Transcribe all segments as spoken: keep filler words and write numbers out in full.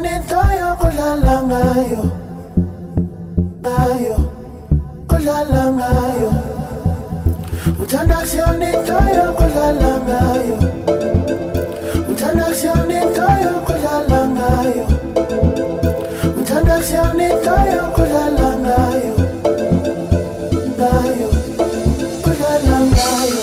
nito yo kulala ngayo, ngayo, kulala ngayo. Utandaksyo nito yo kulala ngayo, utandaksyo nito yo kulala ngayo, utandaksyo nito yo kulala ngayo, ngayo, kulala ngayo.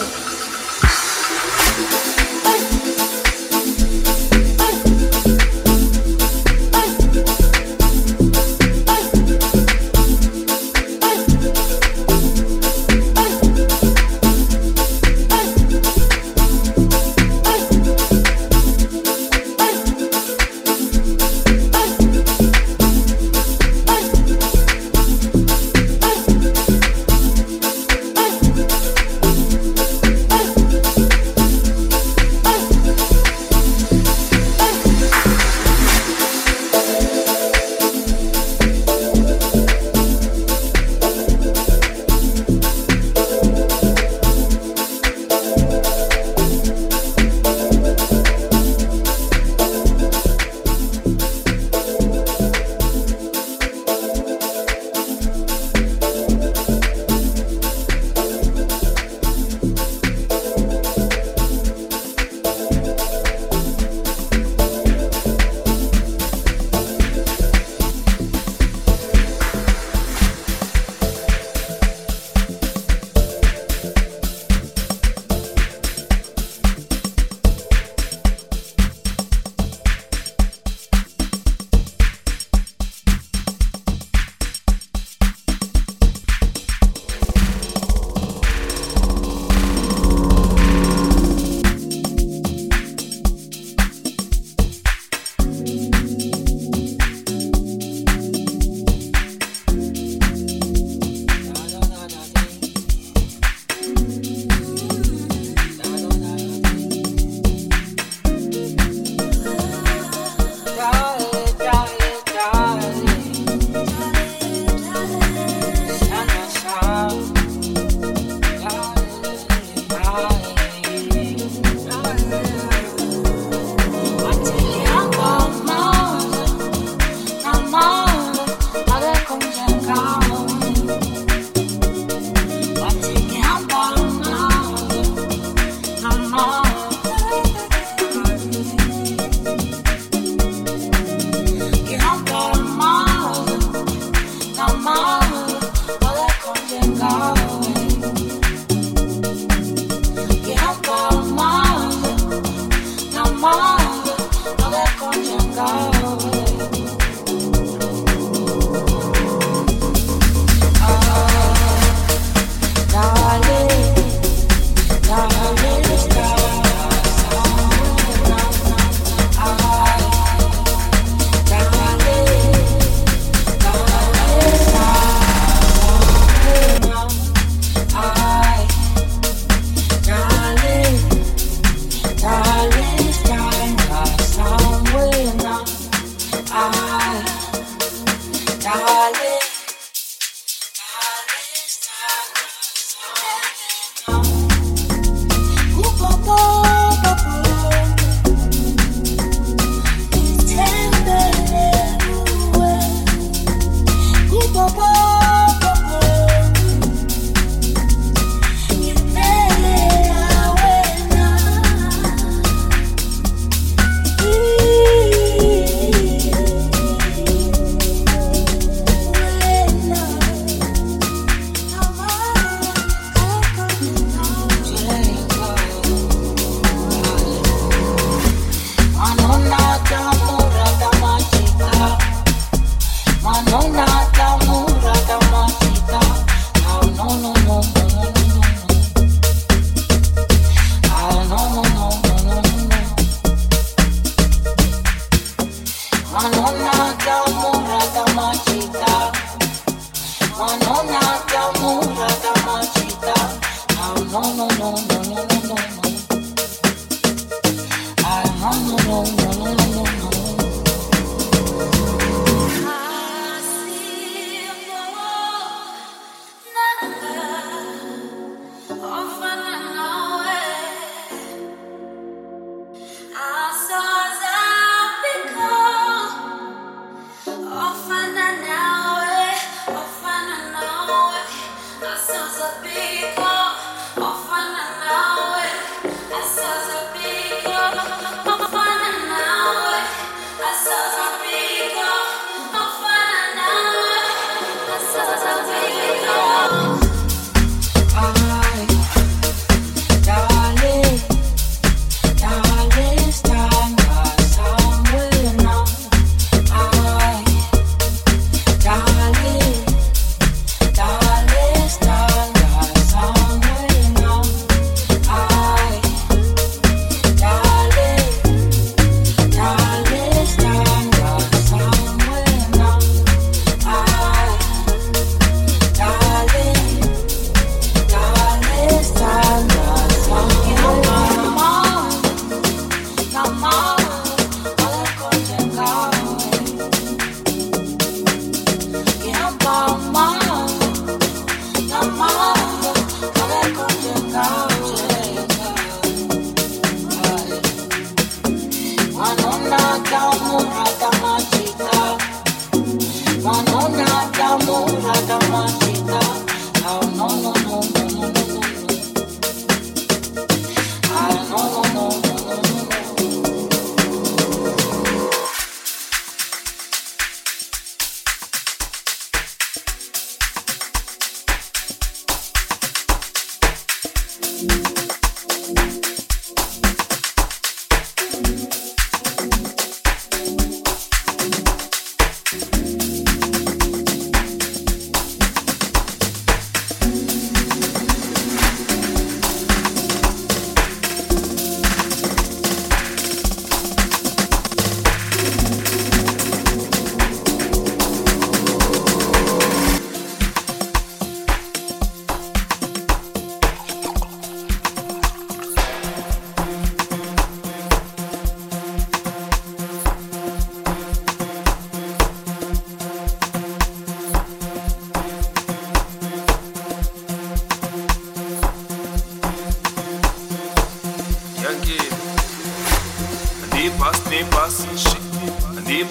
I saw as I become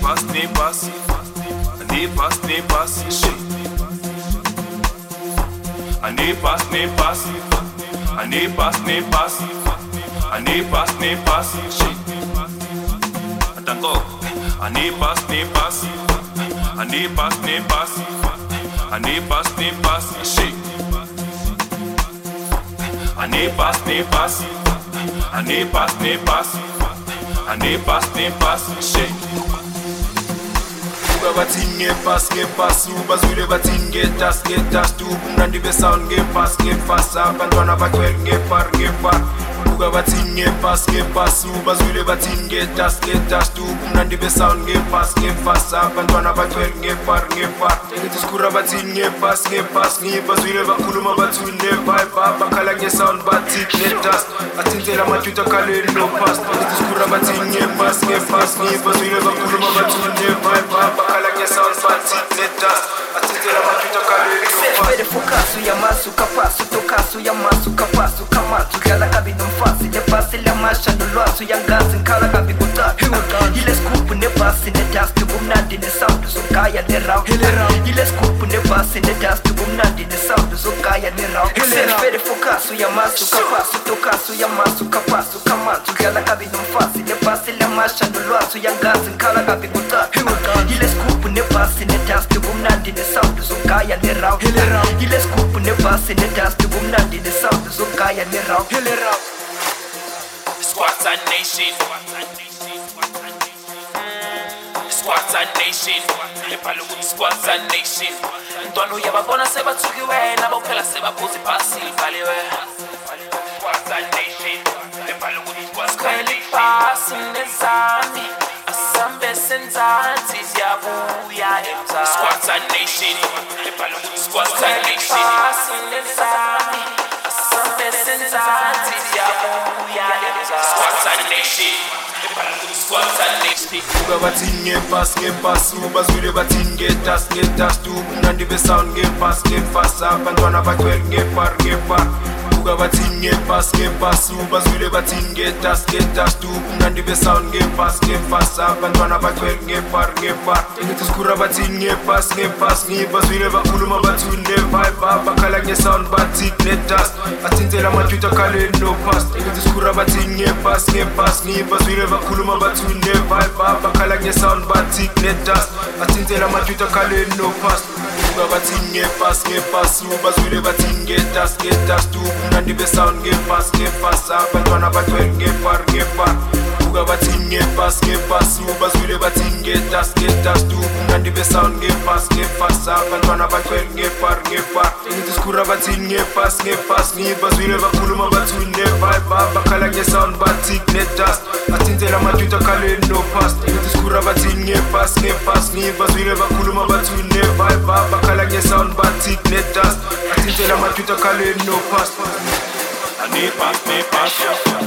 neighbors, neighbors, neighbors, neighbors, a neighbors, neighbors, a neighbors, neighbors, a neighbors, neighbors, shit. Attack up, a neighbors, neighbors, a neighbors, neighbors, a neighbors, neighbors, shit. A neighbors, neighbors, a neighbors, neighbors. I need pass, need pass, shake. Whoever ting get pass, get pass. Whoever ting get pass, get pass. Two hundred and sound get pass, get pass. Up and one of a twelve get par, get par. Whoever ting get pass, get pass. Whoever ting get pass, get pass. Two hundred and sound get pass, get pass. Up and one of a twelve get par, get par. It is Kuraba ting get pass, get pass. Need pass. Whoever Kuluma but will never pop. Bakala get sound but tick get pass. I think that I'm a tutor calling no pass. Rabatin, yeah, pass, yeah, pass, yeah, pass, yeah, pass, yeah, pass, yeah, pass, yeah, Pasi la masha ndolwa so yangazi nkala kabi guta Ile scoop ne pasi ne dust bumnandi ne sound so kaya ne raw Ile scoop ne pasi ne dust bumnandi ne sound so kaya ne raw Squatter nation Squatter nation Epalo squatter nation Ntwano yababona seba tukiwe na bokela seba posi pasi valiwe Squatter nation Epalo Passing the Zami, a sunbest and Zanzi's Yabuya, Squats and Nation, Squats and Nation, passing the Zami, a sunbest and Zanzi's Yabuya, Squats and Nation. Whoever ting get pass, get pass. Whoever whoever ting get pass, get pass. Two hundred and sound get pass, get pass. Up and one of a twelve get par, get par. Whoever ting get pass, get pass. Whoever whoever ting get pass, get pass. Two hundred and sound get pass, get pass. Up and one of a twelve get par, get par. It is whoever ting get pass, get pass. Whoever whoever kuluma but will never pop. Bakala get sound but tick get pass. I think that I'm a tutor calling no pass. It is whoever ting get pass, get pass. Whoever whoever Kuluma but we never vibe, bakala get sound but tick net dust. I think that I'm a tutor calling no pass. Whoever ting get pass, get pass. Whoever ting get pass, get pass. Two hundred and sound get pass, get pass. Up and one about twelve get par, get par. Whoever ting get pass, get pass. Whoever ting get pass, get pass. Two hundred and sound get pass, get pass. Up and one about twelve get par, get par. It is Kuraba ting get pass, get pass. Whoever Kuluma but we never vibe, bakala get sound but tick net dust. I think that I'm a tutor calling no pass. It is Kuraba ting get pass, get pass. Whoever Kuluma but we never vibe, bakala get sound but tick net dust. I think that I'm a tutor calling no pass. I need pass, need pass, I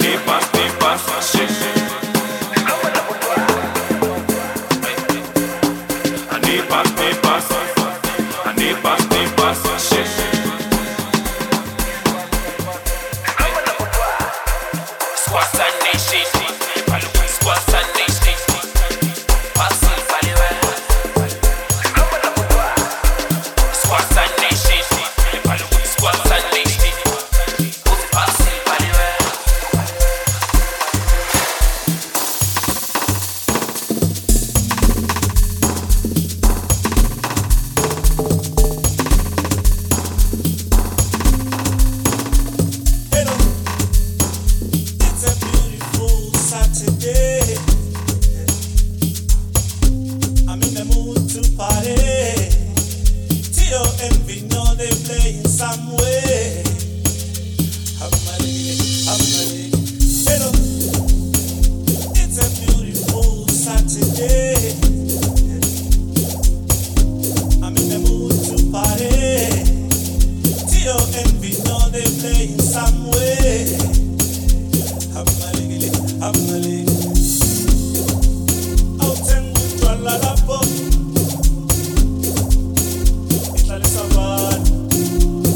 need pass, need pass, shit. I need pass, need pass, I need pass, need pass, shit.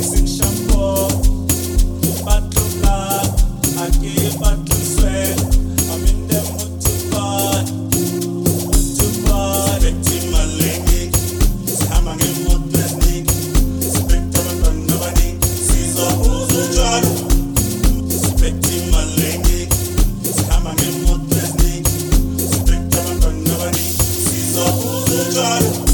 It's in Sham. I'm